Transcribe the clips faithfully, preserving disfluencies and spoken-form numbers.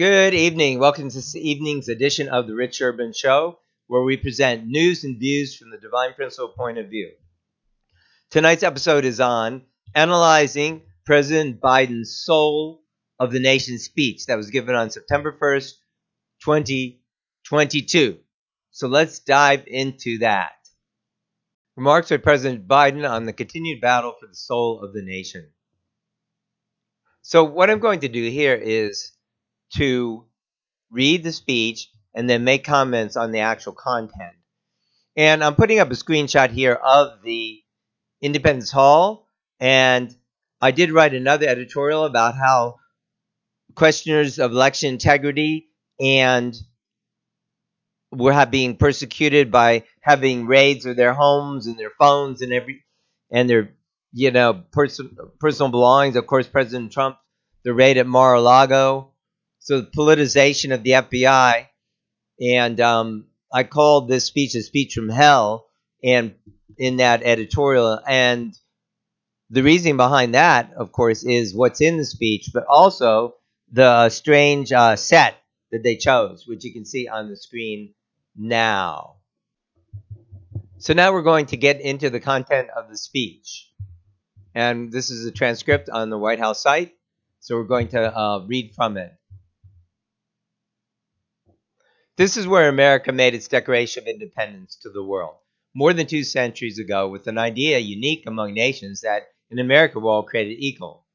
Good evening. Welcome to this evening's edition of The Rich Urban Show, where we present news and views from the Divine Principle point of view. Tonight's episode is on analyzing President Biden's Soul of the Nation speech that was given on September first, twenty twenty-two. So let's dive into that. Remarks by President Biden on the continued battle for the soul of the nation. So what I'm going to do here is to read the speech and then make comments on the actual content. And I'm putting up a screenshot here of the Independence Hall, and I did write another editorial about how questioners of election integrity and were being persecuted by having raids of their homes and their phones and every and their you know person, personal belongings. Of course, President Trump, the raid at Mar-a-Lago. So the politicization of the F B I, and um, I called this speech a speech from hell, and in that editorial, and the reason behind that, of course, is what's in the speech, but also the strange uh, set that they chose, which you can see on the screen now. So now we're going to get into the content of the speech, and this is a transcript on the White House site, so we're going to uh, read from it. This is where America made its Declaration of Independence to the world more than two centuries ago with an idea unique among nations that in America we're all created equal.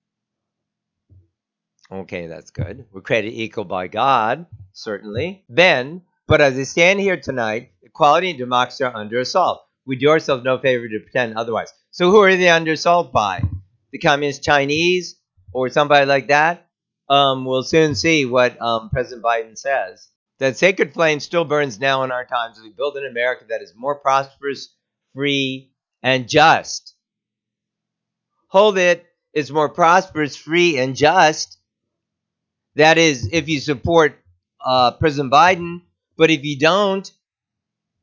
Okay, that's good. We're created equal by God, certainly. Then, but as we stand here tonight, equality and democracy are under assault. We do ourselves no favor to pretend otherwise. So who are they under assault by? The communist Chinese or somebody like that? Um, we'll soon see what um, President Biden says. That sacred flame still burns now in our times as we build an America that is more prosperous, free, and just. Hold it. It's more prosperous, free, and just. That is, if you support uh, President Biden. But if you don't,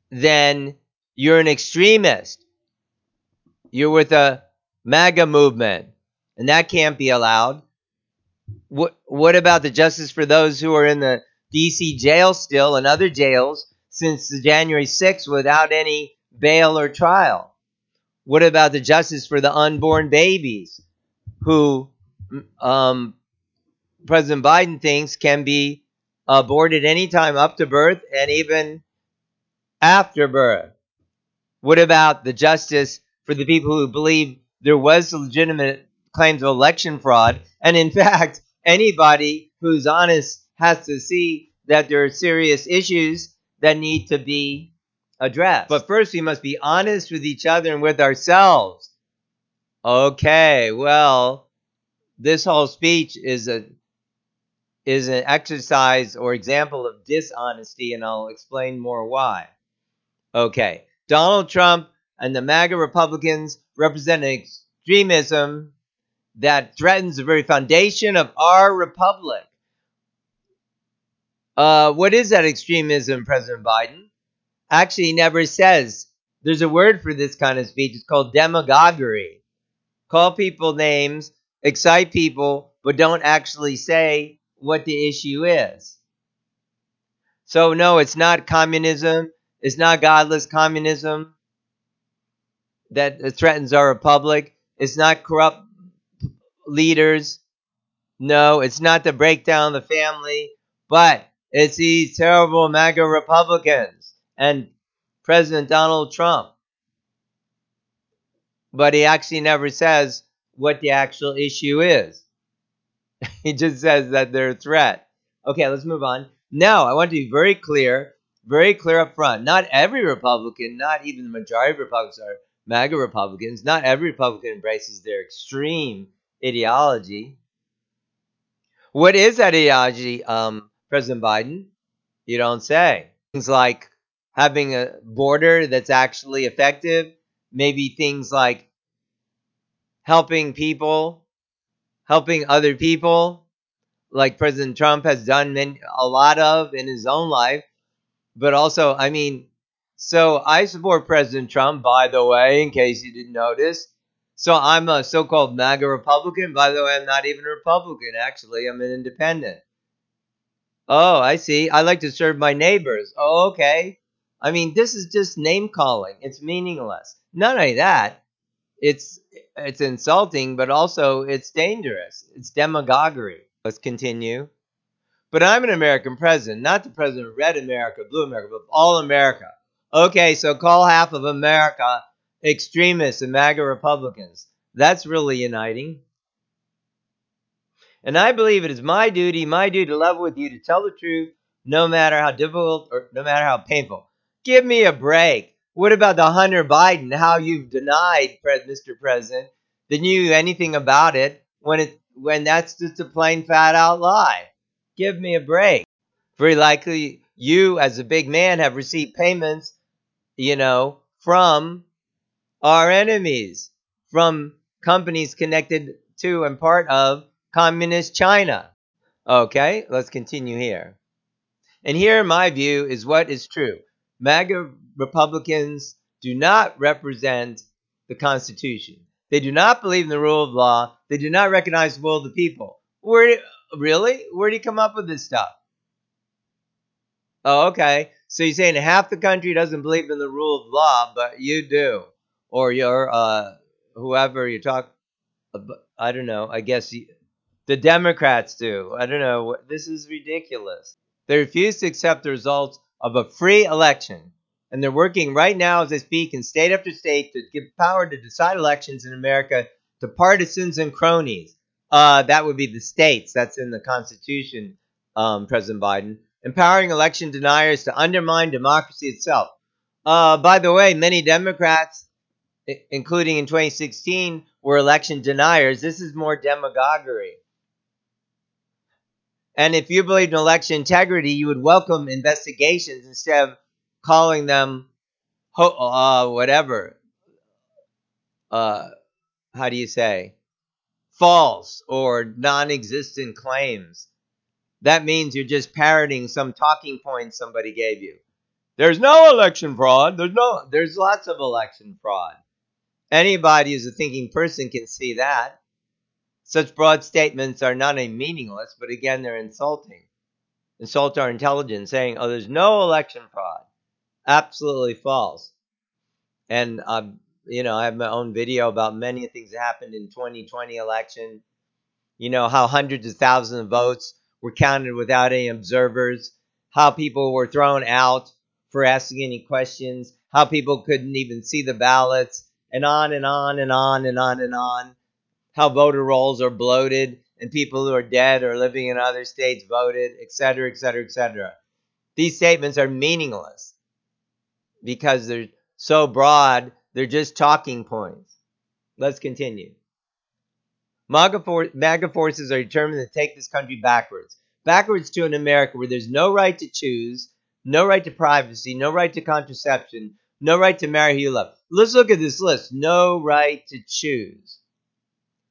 then you're an extremist. You're with a MAGA movement. And that can't be allowed. What, what about the justice for those who are in the D C jail still and other jails since the January sixth without any bail or trial? What about the justice for the unborn babies who um, President Biden thinks can be aborted anytime up to birth and even after birth? What about the justice for the people who believe there was legitimate claims of election fraud? And in fact, anybody who's honest has to see that there are serious issues that need to be addressed. But first, we must be honest with each other and with ourselves. Okay, well, this whole speech is a is an exercise or example of dishonesty, and I'll explain more why. Okay, Donald Trump and the MAGA Republicans represent an extremism that threatens the very foundation of our republic. Uh, what is that extremism, President Biden? Actually, he never says. There's a word for this kind of speech. It's called demagoguery. Call people names, excite people, but don't actually say what the issue is. So, no, it's not communism. It's not godless communism that threatens our republic. It's not corrupt leaders. No, it's not the breakdown of the family. But it's these terrible MAGA Republicans and President Donald Trump. But he actually never says what the actual issue is. He just says that they're a threat. Okay, let's move on. Now, I want to be very clear, very clear up front. Not every Republican, not even the majority of Republicans are MAGA Republicans. Not every Republican embraces their extreme ideology. What is that ideology, um, President Biden? You don't say. Things like having a border that's actually effective. Maybe things like helping people, helping other people, like President Trump has done many, a lot of in his own life. But also, I mean, so I support President Trump, by the way, in case you didn't notice. So I'm a so-called MAGA Republican. By the way, I'm not even a Republican, actually. I'm an independent. Oh, I see. I like to serve my neighbors. Oh, okay. I mean, this is just name calling. It's meaningless. Not only that, it's it's insulting, but also it's dangerous. It's demagoguery. Let's continue. But I'm an American president, not the president of red America, blue America, but all America. Okay, so call half of America extremists and MAGA Republicans. That's really uniting. And I believe it is my duty, my duty to level with you, to tell the truth, no matter how difficult or no matter how painful. Give me a break. What about the Hunter Biden, how you've denied, Mister President, that you knew anything about it when, it, when that's just a plain fat out lie? Give me a break. Very likely you, as a big man, have received payments, you know, from our enemies, from companies connected to and part of Communist China. Okay, let's continue here. And here, in my view, is what is true. MAGA Republicans do not represent the Constitution. They do not believe in the rule of law. They do not recognize the will of the people. Where, really? Where do you come up with this stuff? Oh, okay. So you're saying half the country doesn't believe in the rule of law, but you do. Or you're, uh, whoever you talk about, I don't know, I guess you, the Democrats do. I don't know. This is ridiculous. They refuse to accept the results of a free election. And they're working right now as they speak in state after state to give power to decide elections in America to partisans and cronies. Uh, that would be the states. That's in the Constitution, um, President Biden. Empowering election deniers to undermine democracy itself. Uh, by the way, many Democrats, including in twenty sixteen, were election deniers. This is more demagoguery. And if you believed in election integrity, you would welcome investigations instead of calling them ho- uh, whatever. Uh, how do you say? False or non-existent claims. That means you're just parroting some talking point somebody gave you. There's no election fraud. There's no. There's lots of election fraud. Anybody who's a thinking person can see that. Such broad statements are not only meaningless, but again, they're insulting. Insult our intelligence, saying, oh, there's no election fraud. Absolutely false. And, uh, you know, I have my own video about many things that happened in twenty twenty election. You know, how hundreds of thousands of votes were counted without any observers, how people were thrown out for asking any questions, how people couldn't even see the ballots, and on and on and on and on and on, how voter rolls are bloated and people who are dead or living in other states voted, et cetera, et cetera, et cetera. These statements are meaningless because they're so broad, they're just talking points. Let's continue. MAGA, for- MAGA forces are determined to take this country backwards. Backwards to an America where there's no right to choose, no right to privacy, no right to contraception, no right to marry who you love. Let's look at this list. No right to choose.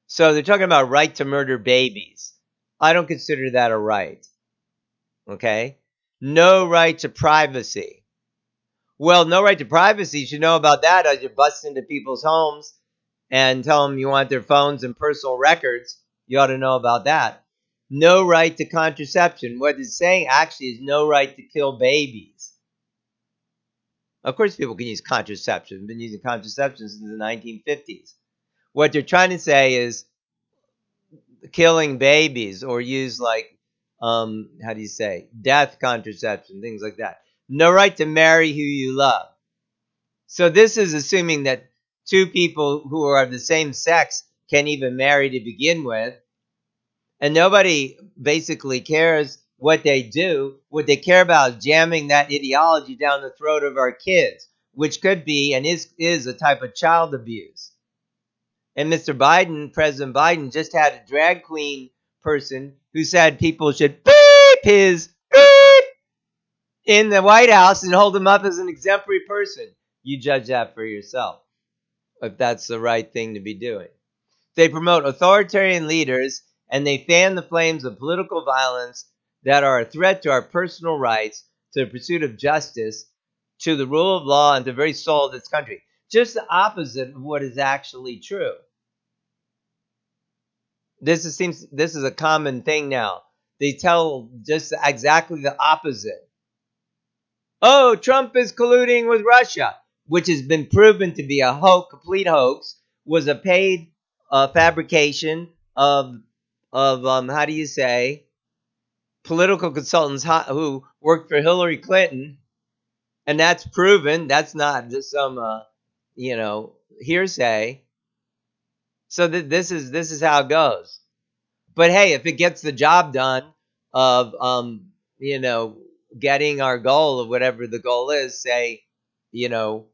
So they're talking about right to murder babies. I don't consider that a right. Okay? No right to privacy. Well, no right to privacy. You should know about that as you bust into people's homes and tell them you want their phones and personal records. You ought to know about that. No right to contraception. What it's saying actually is no right to kill babies. Of course, people can use contraception. They've been using contraception since the nineteen fifties. What they're trying to say is killing babies or use like, um, how do you say, death contraception, things like that. No right to marry who you love. So this is assuming that two people who are of the same sex can't even marry to begin with. And nobody basically cares what they do. What they care about is jamming that ideology down the throat of our kids, which could be and is, is a type of child abuse. And Mister Biden, President Biden, just had a drag queen person who said people should beep his beep in the White House and hold him up as an exemplary person. You judge that for yourself, if that's the right thing to be doing. They promote authoritarian leaders, and they fan the flames of political violence that are a threat to our personal rights, to the pursuit of justice, to the rule of law, and the very soul of this country. Just the opposite of what is actually true. This is, seems, this is a common thing now. They tell just exactly the opposite. Oh, Trump is colluding with Russia, which has been proven to be a hoax, complete hoax, was a paid uh, fabrication of, of um, how do you say, political consultants who worked for Hillary Clinton. And that's proven. That's not just some, uh, you know, hearsay. So th- this is this is how it goes. But hey, if it gets the job done of, um, you know, getting our goal of whatever the goal is, say, you know,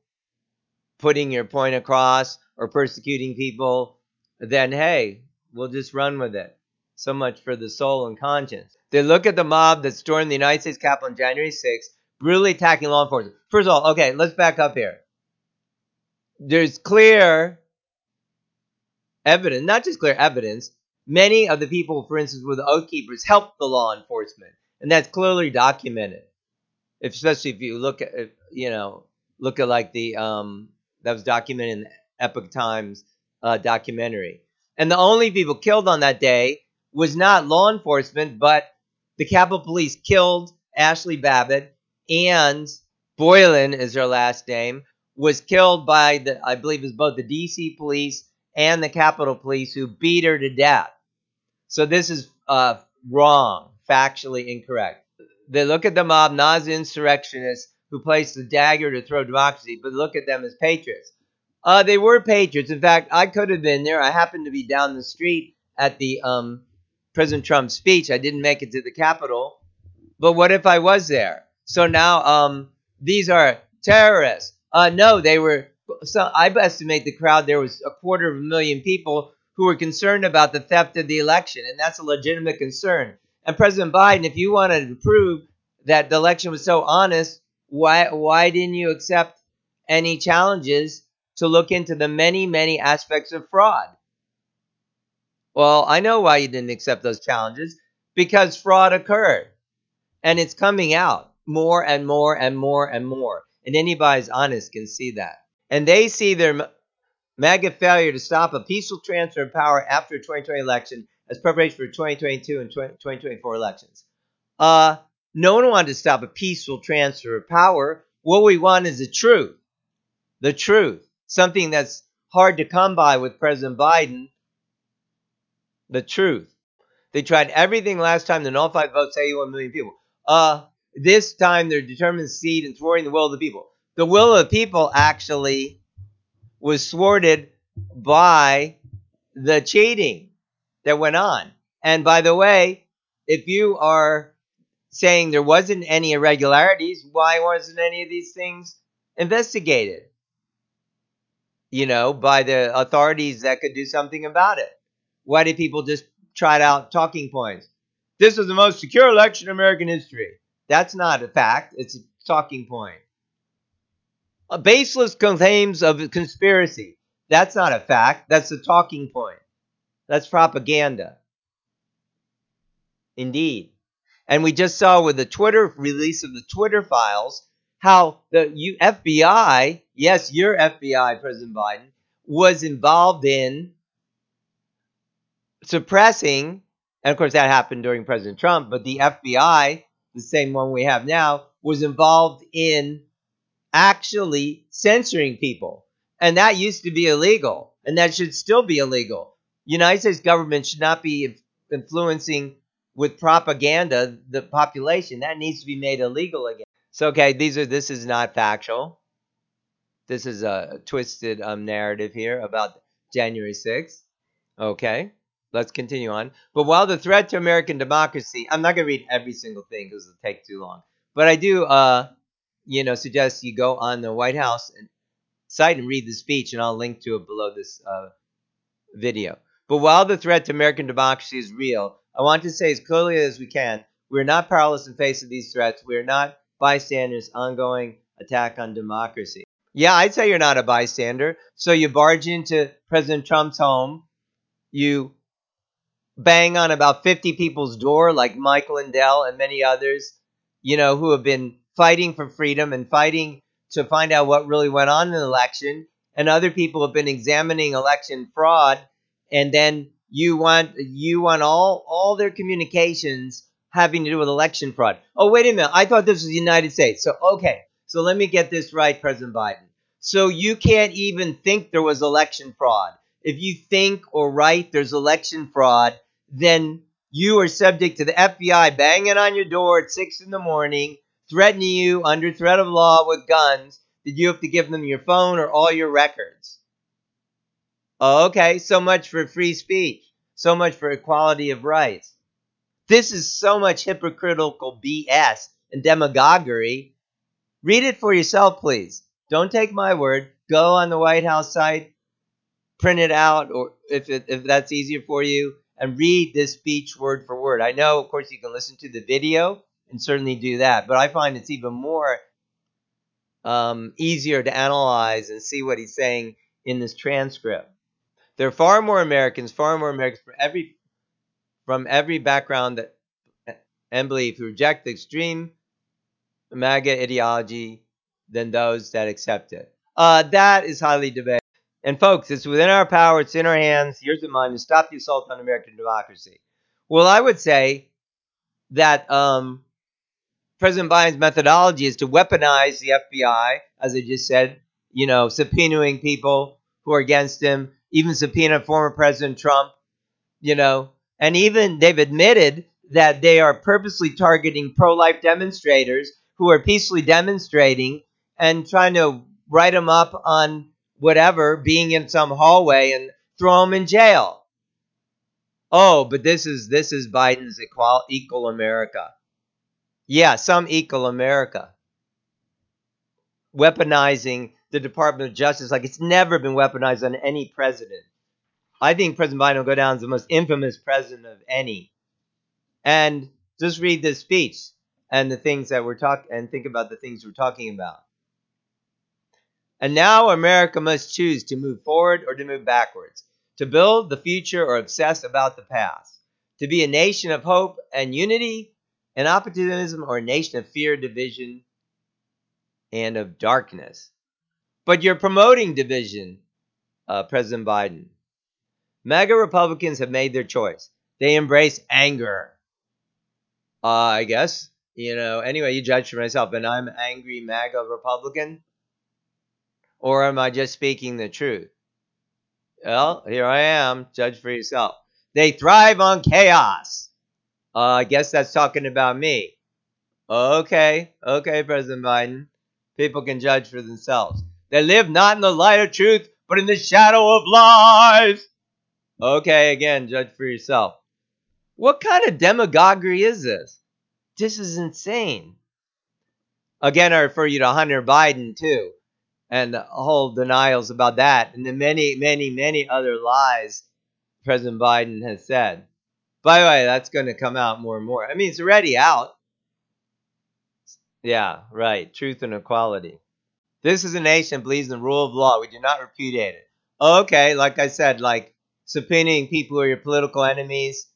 putting your point across or persecuting people, then hey, we'll just run with it. So much for the soul and conscience. They look at the mob that stormed the United States Capitol on January sixth, brutally attacking law enforcement. First of all, okay, let's back up here. There's clear evidence, not just clear evidence, many of the people, for instance, with the Oath Keepers helped the law enforcement. And that's clearly documented, if, especially if you look at, if, you know, look at like the, um, that was documented in the Epoch Times uh, documentary. And the only people killed on that day was not law enforcement, but the Capitol Police killed Ashley Babbitt, and Boylan is her last name, was killed by, the, I believe it was both the D C police and the Capitol Police, who beat her to death. So this is uh, wrong, factually incorrect. They look at the mob not as insurrectionists who placed the dagger to throw democracy, but look at them as patriots. Uh, they were patriots. In fact, I could have been there. I happened to be down the street at the um, President Trump's speech. I didn't make it to the Capitol. But what if I was there? So now um, these are terrorists. Uh, no, they were. So I estimate the crowd there was a quarter of a million people who were concerned about the theft of the election, and that's a legitimate concern. And President Biden, if you wanted to prove that the election was so honest, why why didn't you accept any challenges to look into the many, many aspects of fraud? Well, I know why you didn't accept those challenges, because fraud occurred, and it's coming out more and more and more and more, and anybody's honest can see that. And they see their MAGA failure to stop a peaceful transfer of power after the twenty twenty election as preparation for twenty twenty-two and twenty twenty-four elections. Uh, no one wanted to stop a peaceful transfer of power. What we want is the truth. The truth. Something that's hard to come by with President Biden. The truth. They tried everything last time to nullify the votes, eighty-one million people. Uh, this time they're determined to cede and thwarting the will of the people. The will of the people actually was thwarted by the cheating that went on. And by the way, if you are saying there wasn't any irregularities, why wasn't any of these things investigated? You know, by the authorities that could do something about it. Why did people just trot out talking points? This was the most secure election in American history. That's not a fact. It's a talking point. A baseless claims of a conspiracy. That's not a fact. That's a talking point. That's propaganda. Indeed. And we just saw with the Twitter release of the Twitter files how the F B I, yes, your F B I, President Biden, was involved in suppressing, and of course that happened during President Trump, but the F B I, the same one we have now, was involved in actually censoring people. And that used to be illegal, and that should still be illegal. United States government should not be influencing with propaganda the population. That needs to be made illegal again. So, okay, these are this is not factual. This is a twisted um, narrative here about January sixth. Okay, let's continue on. But while the threat to American democracy, I'm not going to read every single thing because it'll take too long. But I do uh you know, suggest you go on the White House and site and read the speech, and I'll link to it below this uh, video. But while the threat to American democracy is real, I want to say as clearly as we can, we're not powerless in face of these threats. We're not bystanders, ongoing attack on democracy. Yeah, I'd say you're not a bystander. So you barge into President Trump's home, you bang on about fifty people's door, like Mike Lindell and many others, you know, who have been fighting for freedom and fighting to find out what really went on in the election. And other people have been examining election fraud. And then you want you want all, all their communications having to do with election fraud. Oh, wait a minute. I thought this was the United States. So, okay. So let me get this right, President Biden. So you can't even think there was election fraud. If you think or write there's election fraud, then you are subject to the F B I banging on your door at six in the morning, threatening you under threat of law with guns, that you have to give them your phone or all your records. Okay, so much for free speech. So much for equality of rights. This is so much hypocritical B S and demagoguery. Read it for yourself, please. Don't take my word. Go on the White House site, print it out, or if it, if that's easier for you, and read this speech word for word. I know, of course, you can listen to the video and certainly do that, but I find it's even more um, easier to analyze and see what he's saying in this transcript. There are far more Americans, far more Americans from every from every background that, and belief who reject the extreme MAGA ideology than those that accept it. Uh, that is highly debatable. And folks, it's within our power, it's in our hands, here's the mind, to stop the assault on American democracy. Well, I would say that um, President Biden's methodology is to weaponize the F B I, as I just said, you know, subpoenaing people who are against him, even subpoena former President Trump, you know, and even they've admitted that they are purposely targeting pro-life demonstrators who are peacefully demonstrating and trying to write them up on whatever, being in some hallway, and throw them in jail. Oh, but this is this is Biden's equal, equal America. Yeah, some equal America. Weaponizing the Department of Justice like it's never been weaponized on any president. I think President Biden will go down as the most infamous president of any. And just read this speech and the things that we're talking, and think about the things we're talking about. And now America must choose to move forward or to move backwards, to build the future or obsess about the past, to be a nation of hope and unity and optimism, or a nation of fear, division, and of darkness. But you're promoting division, uh, President Biden. MAGA Republicans have made their choice. They embrace anger. Uh, I guess, you know, anyway, you judge for myself, and I'm an angry MAGA Republican. Or am I just speaking the truth? Well, here I am. Judge for yourself. They thrive on chaos. Uh, I guess that's talking about me. Okay. Okay, President Biden. People can judge for themselves. They live not in the light of truth, but in the shadow of lies. Okay, again, judge for yourself. What kind of demagoguery is this? This is insane. Again, I refer you to Hunter Biden, too. And whole denials about that, and the many, many, many other lies President Biden has said. By the way, that's going to come out more and more. I mean, it's already out. Yeah, right. Truth and equality. This is a nation that believes in the rule of law. We do not repudiate it. Okay, like I said, like subpoenaing people who are your political enemies,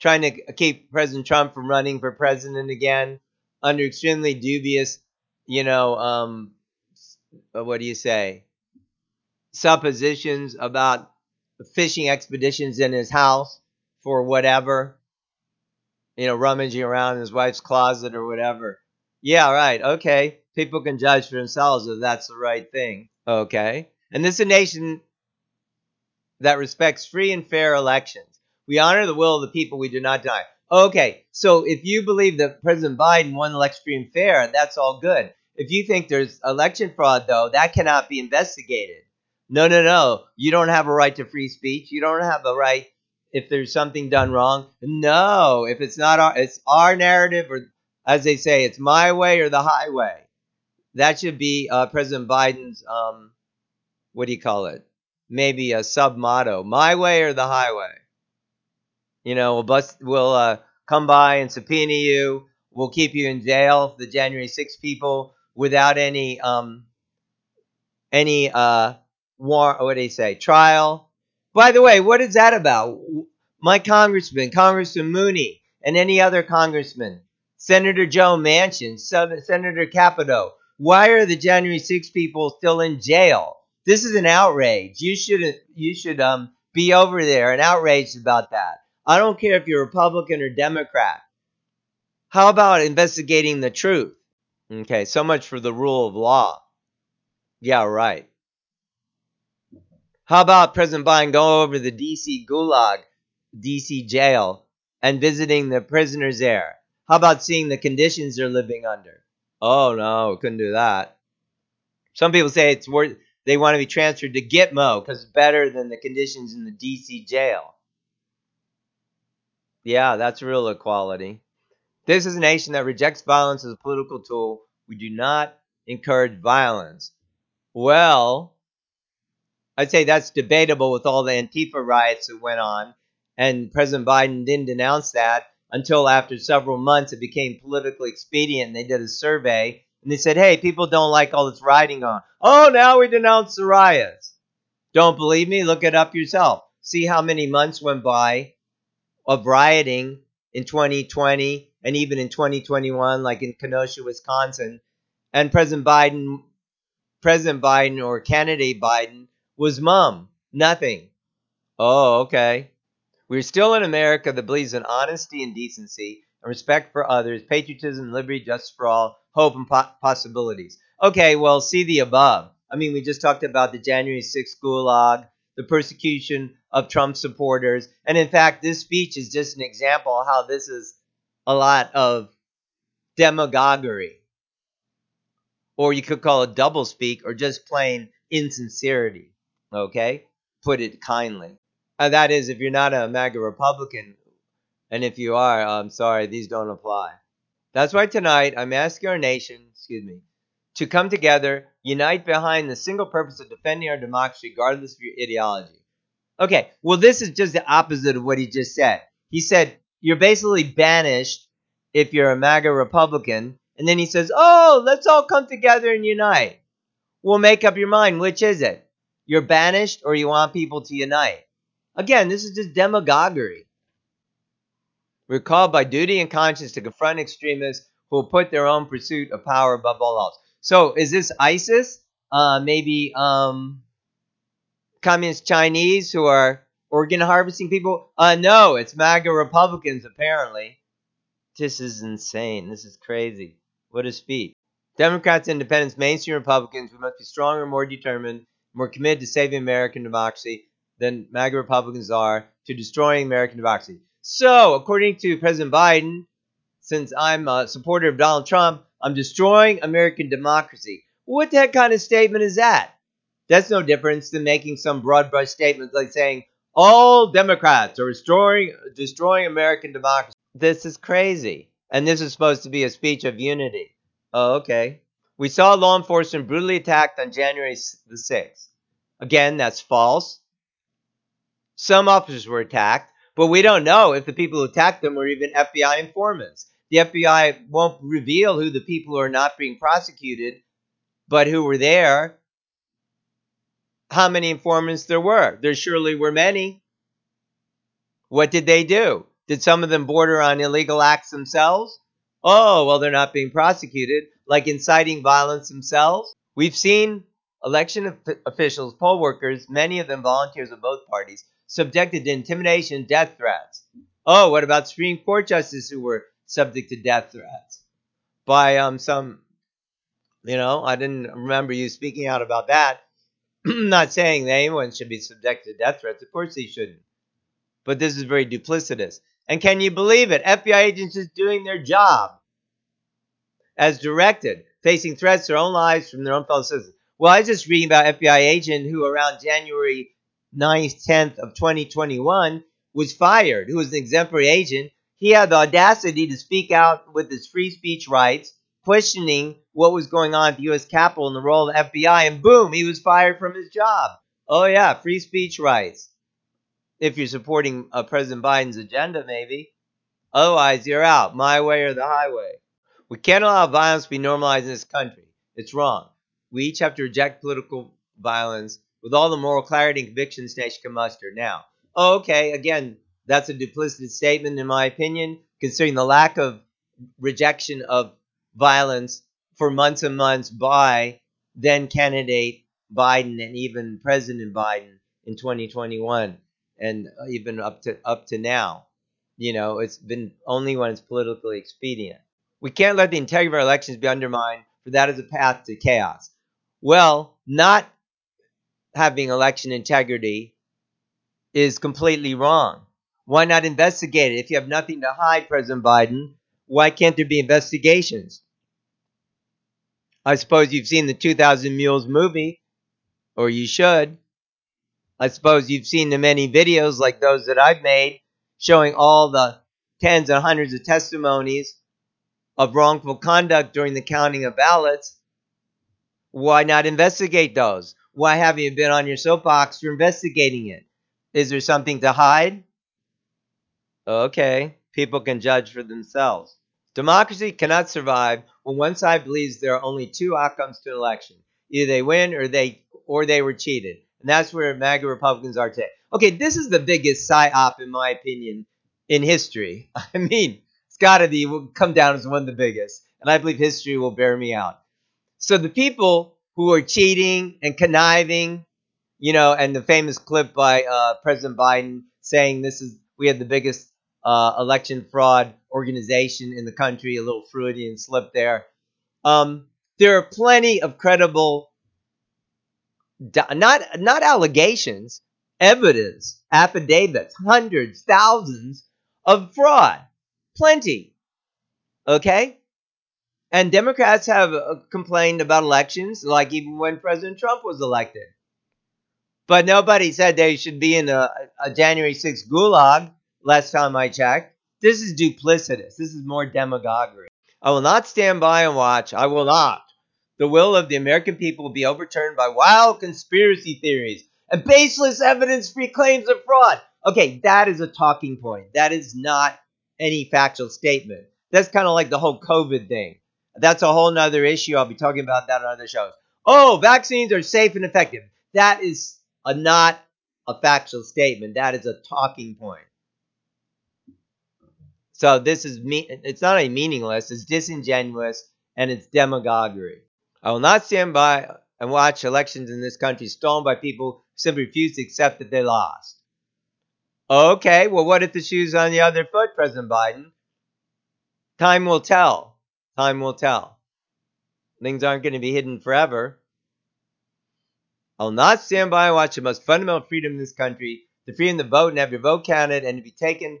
trying to keep President Trump from running for president again under extremely dubious, you know, um, what do you say, suppositions about fishing expeditions in his house for whatever, you know, rummaging around in his wife's closet or whatever. Yeah, right. Okay. People can judge for themselves if that's the right thing. Okay. And this is a nation that respects free and fair elections. We honor the will of the people. We do not deny. Okay. So if you believe that President Biden won the election free and fair, that's all good. If you think there's election fraud, though, that cannot be investigated. No, no, no. You don't have a right to free speech. You don't have a right if there's something done wrong. No, if it's not our, it's our narrative, or as they say, it's my way or the highway. That should be uh, President Biden's, um, what do you call it? Maybe a sub-motto, my way or the highway. You know, we'll, bust, we'll uh, come by and subpoena you. We'll keep you in jail, the January sixth people, without any um, any uh, war. What do they say? Trial. By the way, what is that about? My congressman, Congressman Mooney, and any other congressman, Senator Joe Manchin, Senator Capito. Why are the January sixth people still in jail? This is an outrage. You should you should um be over there and outraged about that. I don't care if you're Republican or Democrat. How about investigating the truth? Okay, so much for the rule of law. Yeah, right. How about President Biden going over the D C Gulag, D C jail, and visiting the prisoners there? How about seeing the conditions they're living under? Oh, no, couldn't do that. Some people say it's worth, they want to be transferred to Gitmo because it's better than the conditions in the D C jail. Yeah, that's real equality. This is a nation that rejects violence as a political tool. We do not encourage violence. Well, I'd say that's debatable with all the Antifa riots that went on, and President Biden didn't denounce that until after several months it became politically expedient, and they did a survey, and they said, hey, people don't like all this rioting on. Oh, now we denounce the riots. Don't believe me? Look it up yourself. See how many months went by of rioting in twenty twenty and even in twenty twenty-one, like in Kenosha, Wisconsin, and President Biden, President Biden or candidate Biden was mum, nothing. Oh, okay. We're still in America that believes in honesty and decency and respect for others, patriotism, liberty, justice for all, hope and po- possibilities. Okay, well, see the above. I mean, we just talked about the January sixth Gulag, the persecution of Trump supporters. And in fact, this speech is just an example of how this is a lot of demagoguery. Or you could call it doublespeak or just plain insincerity. Okay? Put it kindly. Uh, that is, if you're not a MAGA Republican, and if you are, I'm sorry, these don't apply. That's why tonight I'm asking our nation, excuse me, to come together, unite behind the single purpose of defending our democracy regardless of your ideology. Okay, well, this is just the opposite of what he just said. He said, you're basically banished if you're a MAGA Republican. And then he says, oh, let's all come together and unite. Well, make up your mind. Which is it? You're banished or you want people to unite? Again, this is just demagoguery. We're called by duty and conscience to confront extremists who will put their own pursuit of power above all else. So is this ISIS? Uh, maybe um, communist Chinese who are organ harvesting people? Uh, no, it's MAGA Republicans, apparently. This is insane. This is crazy. What a speech. Democrats, independents, mainstream Republicans, we must be stronger, more determined, more committed to saving American democracy than MAGA Republicans are to destroying American democracy. So, according to President Biden, since I'm a supporter of Donald Trump, I'm destroying American democracy. What the heck kind of statement is that? That's no difference than making some broad brush statements like saying, all Democrats are destroying, destroying American democracy. This is crazy. And this is supposed to be a speech of unity. Oh, okay. We saw law enforcement brutally attacked on January the sixth. Again, that's false. Some officers were attacked, but we don't know if the people who attacked them were even F B I informants. The F B I won't reveal who the people who are not being prosecuted, but who were there, how many informants there were. There surely were many. What did they do? Did some of them border on illegal acts themselves? Oh, well, they're not being prosecuted, like inciting violence themselves. We've seen election officials, poll workers, many of them volunteers of both parties, subjected to intimidation, death threats. Oh, what about Supreme Court justices who were subject to death threats? By um some, you know, I didn't remember you speaking out about that. I'm not saying that anyone should be subjected to death threats. Of course they shouldn't. But this is very duplicitous. And can you believe it? F B I agents just doing their job as directed, facing threats to their own lives from their own fellow citizens. Well, I was just reading about an F B I agent who around January ninth, tenth of twenty twenty-one was fired, who was an exemplary agent. He had the audacity to speak out with his free speech rights, questioning what was going on at the U S Capitol and the role of the F B I, and boom, he was fired from his job. Oh, yeah, free speech rights. If you're supporting uh, President Biden's agenda, maybe. Otherwise, you're out. My way or the highway. We can't allow violence to be normalized in this country. It's wrong. We each have to reject political violence with all the moral clarity and conviction this nation can muster. Now, oh, okay, again, that's a duplicitous statement, in my opinion, considering the lack of rejection of violence for months and months by then-candidate Biden and even President Biden in twenty twenty-one. And even up to up to now. You know, it's been only when it's politically expedient. We can't let the integrity of our elections be undermined, for that is a path to chaos. Well, not having election integrity is completely wrong. Why not investigate it? If you have nothing to hide, President Biden, why can't there be investigations? I suppose you've seen the two thousand Mules movie, or you should. I suppose you've seen the many videos like those that I've made showing all the tens and hundreds of testimonies of wrongful conduct during the counting of ballots. Why not investigate those? Why haven't you been on your soapbox for investigating it? Is there something to hide? Okay, people can judge for themselves. Democracy cannot survive when one side believes there are only two outcomes to an election. Either they win or they or they were cheated. And that's where MAGA Republicans are today. Okay, this is the biggest psyop, in my opinion, in history. I mean, it's got to be, will come down as one of the biggest. And I believe history will bear me out. So the people who are cheating and conniving, you know, and the famous clip by uh, President Biden saying this is, we have the biggest uh, election fraud organization in the country, a little Freudian slip there. Um, there are plenty of credible, not not allegations, evidence, affidavits, hundreds, thousands of fraud, plenty, okay? And Democrats have uh, complained about elections, like even when President Trump was elected. But nobody said they should be in a, a January sixth gulag, last time I checked. This is duplicitous. This is more demagoguery. I will not stand by and watch. I will not. The will of the American people will be overturned by wild conspiracy theories and baseless evidence-free claims of fraud. Okay, that is a talking point. That is not any factual statement. That's kind of like the whole COVID thing. That's a whole nother issue. I'll be talking about that on other shows. Oh, vaccines are safe and effective. That is a, not a factual statement. That is a talking point. So this is me. It's not a meaningless. It's disingenuous and it's demagoguery. I will not stand by and watch elections in this country stolen by people who simply refuse to accept that they lost. Okay, well, what if the shoe's on the other foot, President Biden? Time will tell. Time will tell. Things aren't going to be hidden forever. I will not stand by and watch the most fundamental freedom in this country, the freedom to vote and have your vote counted and to be taken,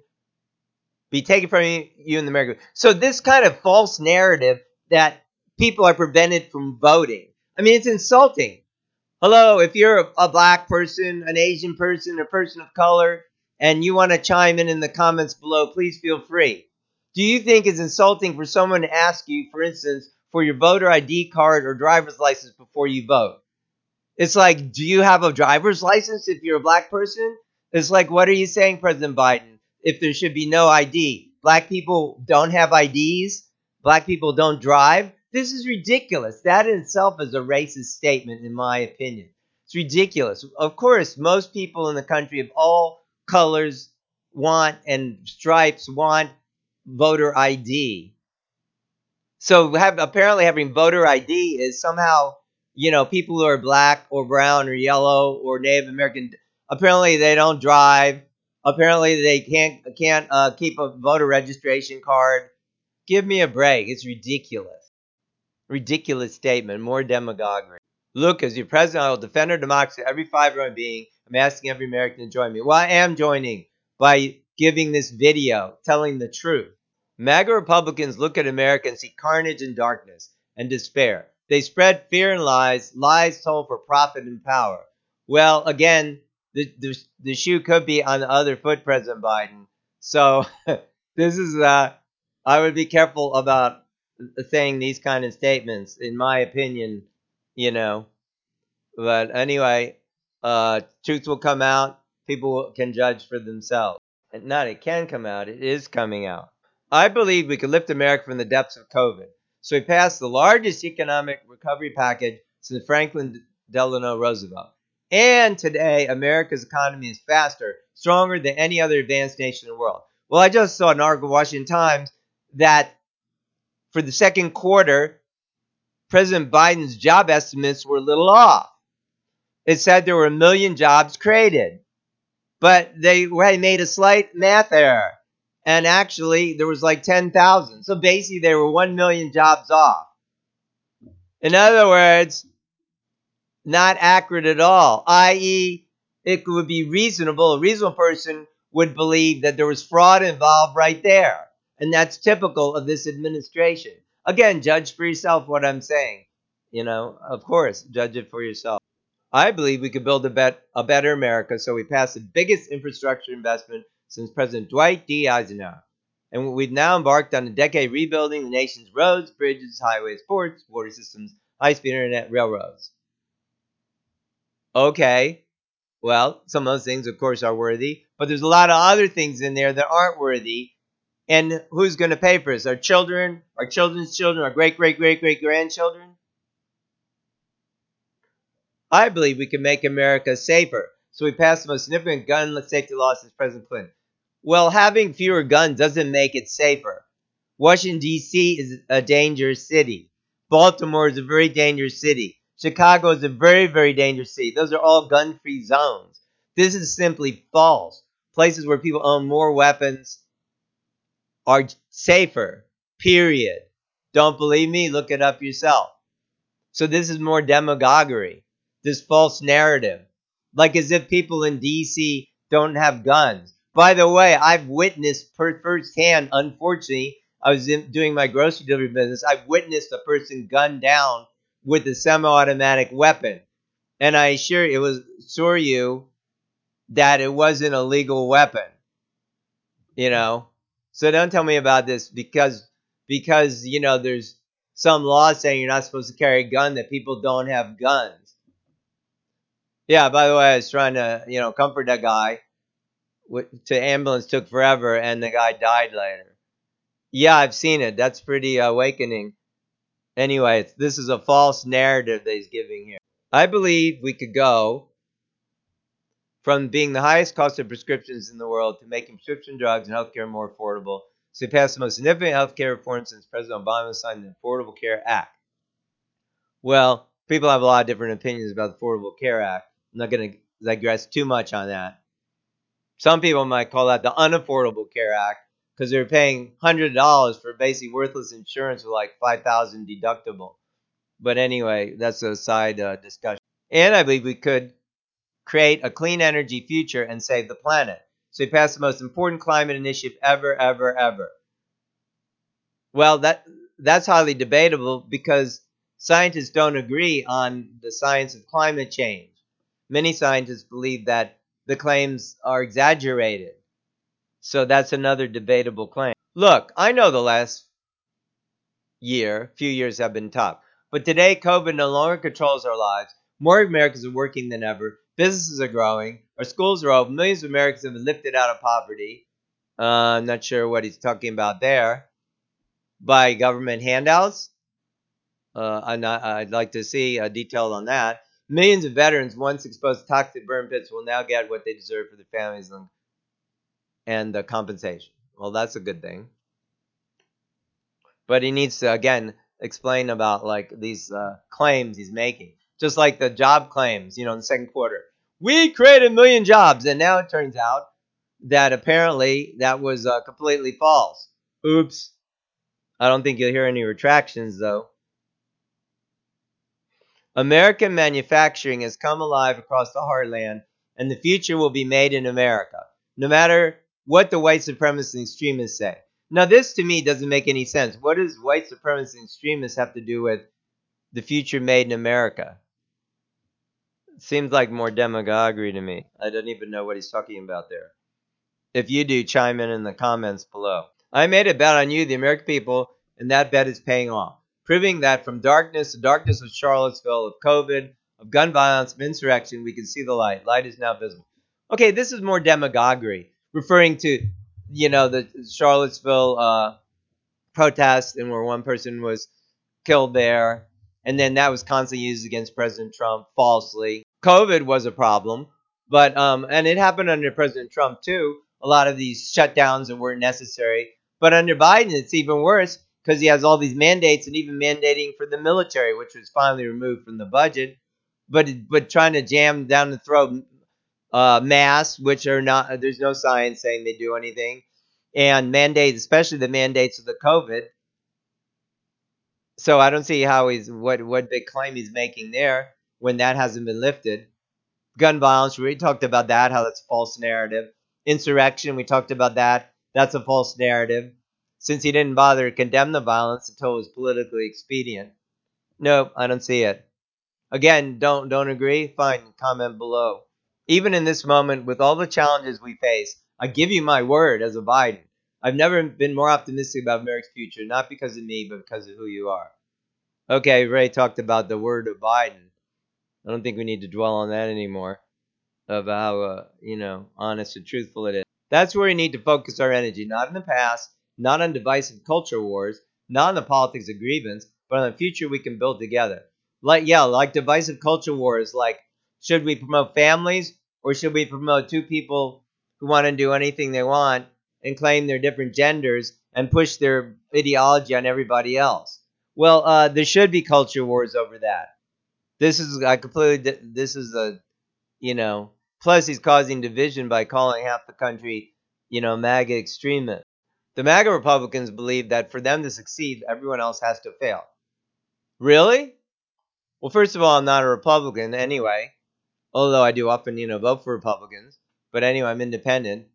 be taken from you in America. So this kind of false narrative that people are prevented from voting. I mean, it's insulting. Hello, if you're a, a black person, an Asian person, a person of color, and you want to chime in in the comments below, please feel free. Do you think it's insulting for someone to ask you, for instance, for your voter I D card or driver's license before you vote? It's like, do you have a driver's license if you're a black person? It's like, what are you saying, President Biden, if there should be no I D? Black people don't have I Ds? Black people don't drive? This is ridiculous. That in itself is a racist statement, in my opinion. It's ridiculous. Of course, most people in the country of all colors want and stripes want voter I D. So have, apparently having voter I D is somehow, you know, people who are black or brown or yellow or Native American, apparently they don't drive. Apparently they can't, can't uh, keep a voter registration card. Give me a break. It's ridiculous. Ridiculous statement, more demagoguery. Look, as your president, I will defend our democracy, every fiber of my being. I'm asking every American to join me. Well, I am joining by giving this video, telling the truth. MAGA Republicans look at America and see carnage and darkness and despair. They spread fear and lies, lies told for profit and power. Well, again, the, the, the shoe could be on the other foot, President Biden. So this is, uh, I would be careful about saying these kind of statements, in my opinion, you know. But anyway, uh, truth will come out. People can judge for themselves. And not it can come out. It is coming out. I believe we could lift America from the depths of COVID. So we passed the largest economic recovery package since Franklin Delano Roosevelt. And today, America's economy is faster, stronger than any other advanced nation in the world. Well, I just saw an article in the Washington Times that for the second quarter, President Biden's job estimates were a little off. It said there were a million jobs created, but they made a slight math error. and actually there was like ten thousand. So basically they were one million jobs off. In other words, not accurate at all, that is it would be reasonable. A reasonable person would believe that there was fraud involved right there. And that's typical of this administration. Again, judge for yourself what I'm saying. You know, of course, judge it for yourself. I believe we could build a, bet, a better America, so we passed the biggest infrastructure investment since President Dwight D. Eisenhower. And we've now embarked on a decade rebuilding the nation's roads, bridges, highways, ports, water systems, high-speed internet, railroads. Okay, well, some of those things, of course, are worthy, but there's a lot of other things in there that aren't worthy, and who's going to pay for this? Our children, our children's children, our great-great-great-great-grandchildren? I believe we can make America safer. So we passed the most significant gun safety law since President Clinton. Well, having fewer guns doesn't make it safer. Washington, D C is a dangerous city. Baltimore is a very dangerous city. Chicago is a very, very dangerous city. Those are all gun-free zones. This is simply false. Places where people own more weapons are safer, period. Don't believe me? Look it up yourself. So this is more demagoguery. This false narrative, like as if people in D C don't have guns. By the way, I've witnessed per firsthand, unfortunately, I was in, doing my grocery delivery business, I've witnessed a person gunned down with a semi-automatic weapon. And I assure it was, assure you that it wasn't a legal weapon, you know. So don't tell me about this because, because you know, there's some law saying you're not supposed to carry a gun that people don't have guns. Yeah, by the way, I was trying to, you know, comfort that guy. The ambulance took forever, and the guy died later. Yeah, I've seen it. That's pretty awakening. Anyway, this is a false narrative that he's giving here. I believe we could go from being the highest cost of prescriptions in the world to making prescription drugs and health care more affordable. So we passed the most significant health care reform since President Obama signed the Affordable Care Act. Well, people have a lot of different opinions about the Affordable Care Act. I'm not going to digress too much on that. Some people might call that the Unaffordable Care Act because they're paying one hundred dollars for basically worthless insurance with like five thousand dollars deductible. But anyway, that's a side uh, discussion. And I believe we could create a clean energy future and save the planet. So we passed the most important climate initiative ever, ever, ever. Well, that that's highly debatable because scientists don't agree on the science of climate change. Many scientists believe that the claims are exaggerated. So that's another debatable claim. Look, I know the last year, few years have been tough. But today, COVID no longer controls our lives. More Americans are working than ever. Businesses are growing. Our schools are open. Millions of Americans have been lifted out of poverty. Uh, I'm not sure what he's talking about there. By government handouts? Uh, I'm not, I'd like to see a detail on that. Millions of veterans once exposed to toxic burn pits will now get what they deserve for their families and, and the compensation. Well, that's a good thing. But he needs to, again, explain about like these uh, claims he's making. Just like the job claims, you know, in the second quarter. We created a million jobs, and now it turns out that apparently that was uh, completely false. Oops. I don't think you'll hear any retractions, though. American manufacturing has come alive across the heartland, and the future will be made in America, no matter what the white supremacist and extremists say. Now, this to me doesn't make any sense. What does white supremacist and extremists have to do with the future made in America? It seems like more demagoguery to me. I don't even know what he's talking about there. If you do, chime in in the comments below. I made a bet on you, the American people, and that bet is paying off. Proving that from darkness, the darkness of Charlottesville, of COVID, of gun violence, of insurrection, we can see the light. Light is now visible. Okay, this is more demagoguery, referring to, you know, the Charlottesville uh, protests and where one person was killed there, and then that was constantly used against President Trump falsely. COVID was a problem, but um, and it happened under President Trump too. A lot of these shutdowns that weren't necessary, but under Biden, it's even worse. Because he has all these mandates and even mandating for the military, which was finally removed from the budget, but but trying to jam down the throat uh, masks, which are not, there's no science saying they do anything, and mandates, especially the mandates of the COVID. So I don't see how he's what what big claim he's making there when that hasn't been lifted. Gun violence, we talked about that, how that's a false narrative. Insurrection, we talked about that. That's a false narrative, since he didn't bother to condemn the violence until it was politically expedient. Nope, I don't see it. Again, don't don't agree? Fine, comment below. Even in this moment, with all the challenges we face, I give you my word as a Biden, I've never been more optimistic about America's future, not because of me, but because of who you are. Okay, Ray talked about the word of Biden. I don't think we need to dwell on that anymore, of how, uh, you know, honest and truthful it is. That's where we need to focus our energy, not in the past, not on divisive culture wars, not on the politics of grievance, but on the future we can build together. Like, yeah, like divisive culture wars, like, should we promote families or should we promote two people who want to do anything they want and claim their different genders and push their ideology on everybody else? Well, uh, there should be culture wars over that. This is I completely. This is a, you know. Plus, he's causing division by calling half the country, you know, MAGA extremists. The MAGA Republicans believe that for them to succeed, everyone else has to fail. Really? Well, first of all, I'm not a Republican anyway, although I do often, you know, vote for Republicans. But anyway, I'm independent.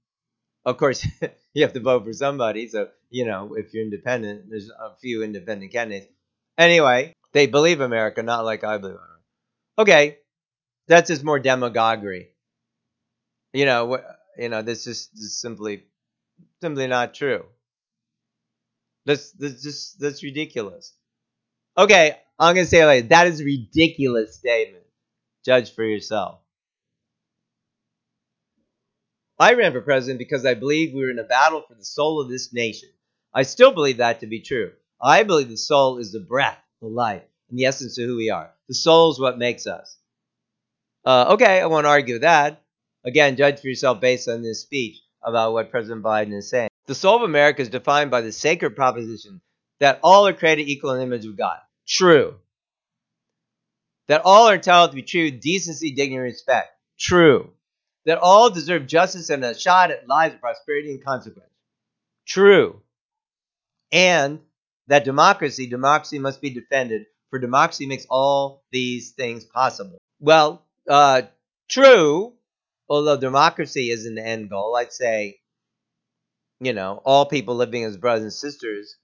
Of course, you have to vote for somebody. So, you know, if you're independent, there's a few independent candidates. Anyway, they believe America, not like I believe America. Okay, that's just more demagoguery. You know, you know, this is just simply, simply not true. That's that's just that's ridiculous. Okay, I'm gonna say it like that is a ridiculous statement. Judge for yourself. I ran for president because I believed we were in a battle for the soul of this nation. I still believe that to be true. I believe the soul is the breath, the life, and the essence of who we are. The soul is what makes us. Uh, okay, I won't argue that. Again, judge for yourself based on this speech about what President Biden is saying. The soul of America is defined by the sacred proposition that all are created equal in the image of God. True. That all are entitled to be treated with decency, dignity, and respect. True. That all deserve justice and a shot at lives of prosperity and consequence. True. And that democracy, democracy must be defended, for democracy makes all these things possible. Well, uh, true, although democracy isn't the end goal. I'd say, you know, all people living as brothers and sisters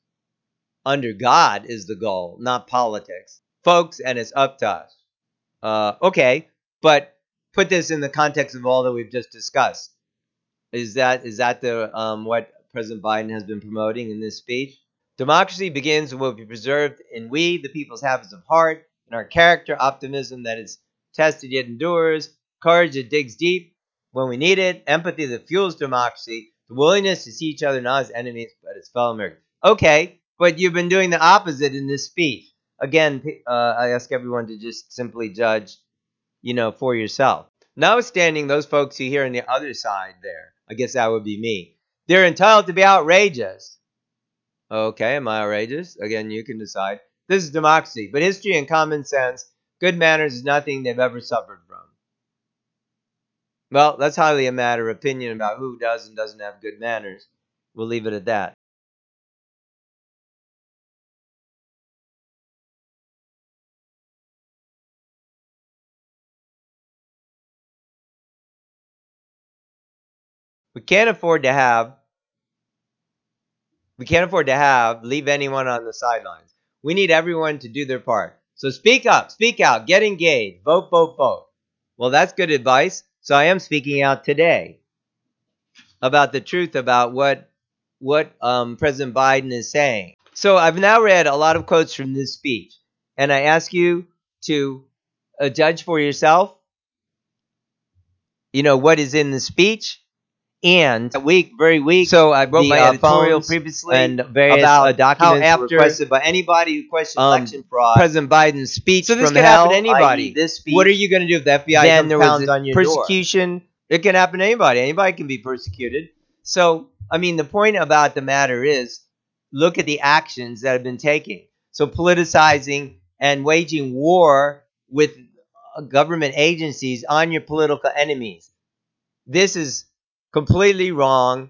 under God is the goal, not politics. Folks, and it's up to us. Uh, okay, but put this in the context of all that we've just discussed. Is that is that the um, what President Biden has been promoting in this speech? Democracy begins and will be preserved in we, the people's habits of heart, in our character, optimism that is tested yet endures, courage that digs deep when we need it, empathy that fuels democracy, the willingness to see each other not as enemies but as fellow Americans. Okay, but you've been doing the opposite in this speech. Again, uh, I ask everyone to just simply judge, you know, for yourself. Notwithstanding those folks you hear on the other side there, I guess that would be me, they're entitled to be outrageous. Okay, am I outrageous? Again, you can decide. This is democracy, but history and common sense, good manners is nothing they've ever suffered from. Well, that's highly a matter of opinion about who does and doesn't have good manners. We'll leave it at that. We can't afford to have We can't afford to have, leave anyone on the sidelines. We need everyone to do their part. So speak up, speak out, get engaged, vote, vote, vote. Well, that's good advice. So I am speaking out today about the truth about what what um, President Biden is saying. So I've now read a lot of quotes from this speech, and I ask you to uh, judge for yourself, you know, what is in the speech. And a week, very weak. So I wrote the, my editorial uh, previously and about uh, documents how after requested by anybody who questioned um, election fraud. President Biden's speech. So this from could hell, happen to anybody. This speech, what are you going to do if the F B I then there was on your persecution? Door? It can happen to anybody. Anybody can be persecuted. So I mean, the point about the matter is, look at the actions that have been taken. So politicizing and waging war with government agencies on your political enemies. This is completely wrong,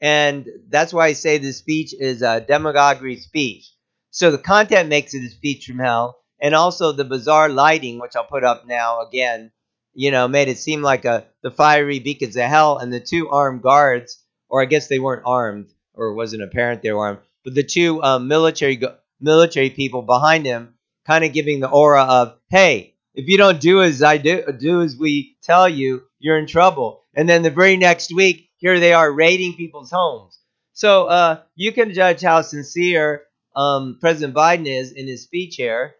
And that's why I say this speech is a demagoguery speech. So the content makes it a speech from hell. And also the bizarre lighting, which I'll put up now again, you know, made it seem like a the fiery beacons of hell. And the two armed guards, or I guess they weren't armed, or it wasn't apparent they were armed, but the two uh, military military people behind him kind of giving the aura of, hey, if you don't do as I do, do as we tell you, you're in trouble. And then the very next week, here they are raiding people's homes. So uh, you can judge how sincere um, President Biden is in his speech here.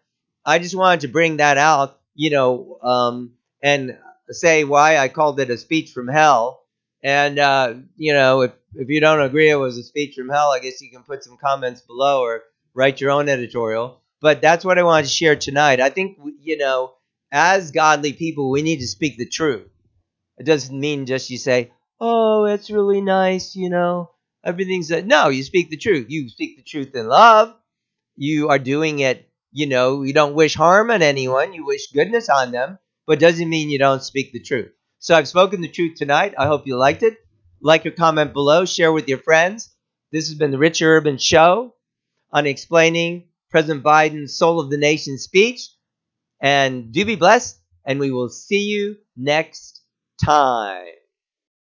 I just wanted to bring that out, you know, um, and say why I called it a speech from hell. And, uh, you know, if, if you don't agree it was a speech from hell, I guess you can put some comments below or write your own editorial. But that's what I wanted to share tonight. I think, you know, as godly people, we need to speak the truth. It doesn't mean just you say, oh, it's really nice, you know, everything's a... No, you speak the truth. You speak the truth in love. You are doing it, you know, you don't wish harm on anyone. You wish goodness on them, but doesn't mean you don't speak the truth. So I've spoken the truth tonight. I hope you liked it. Like or comment below. Share with your friends. This has been the Rich Urban Show on explaining President Biden's Soul of the Nation speech. And do be blessed, and we will see you next time.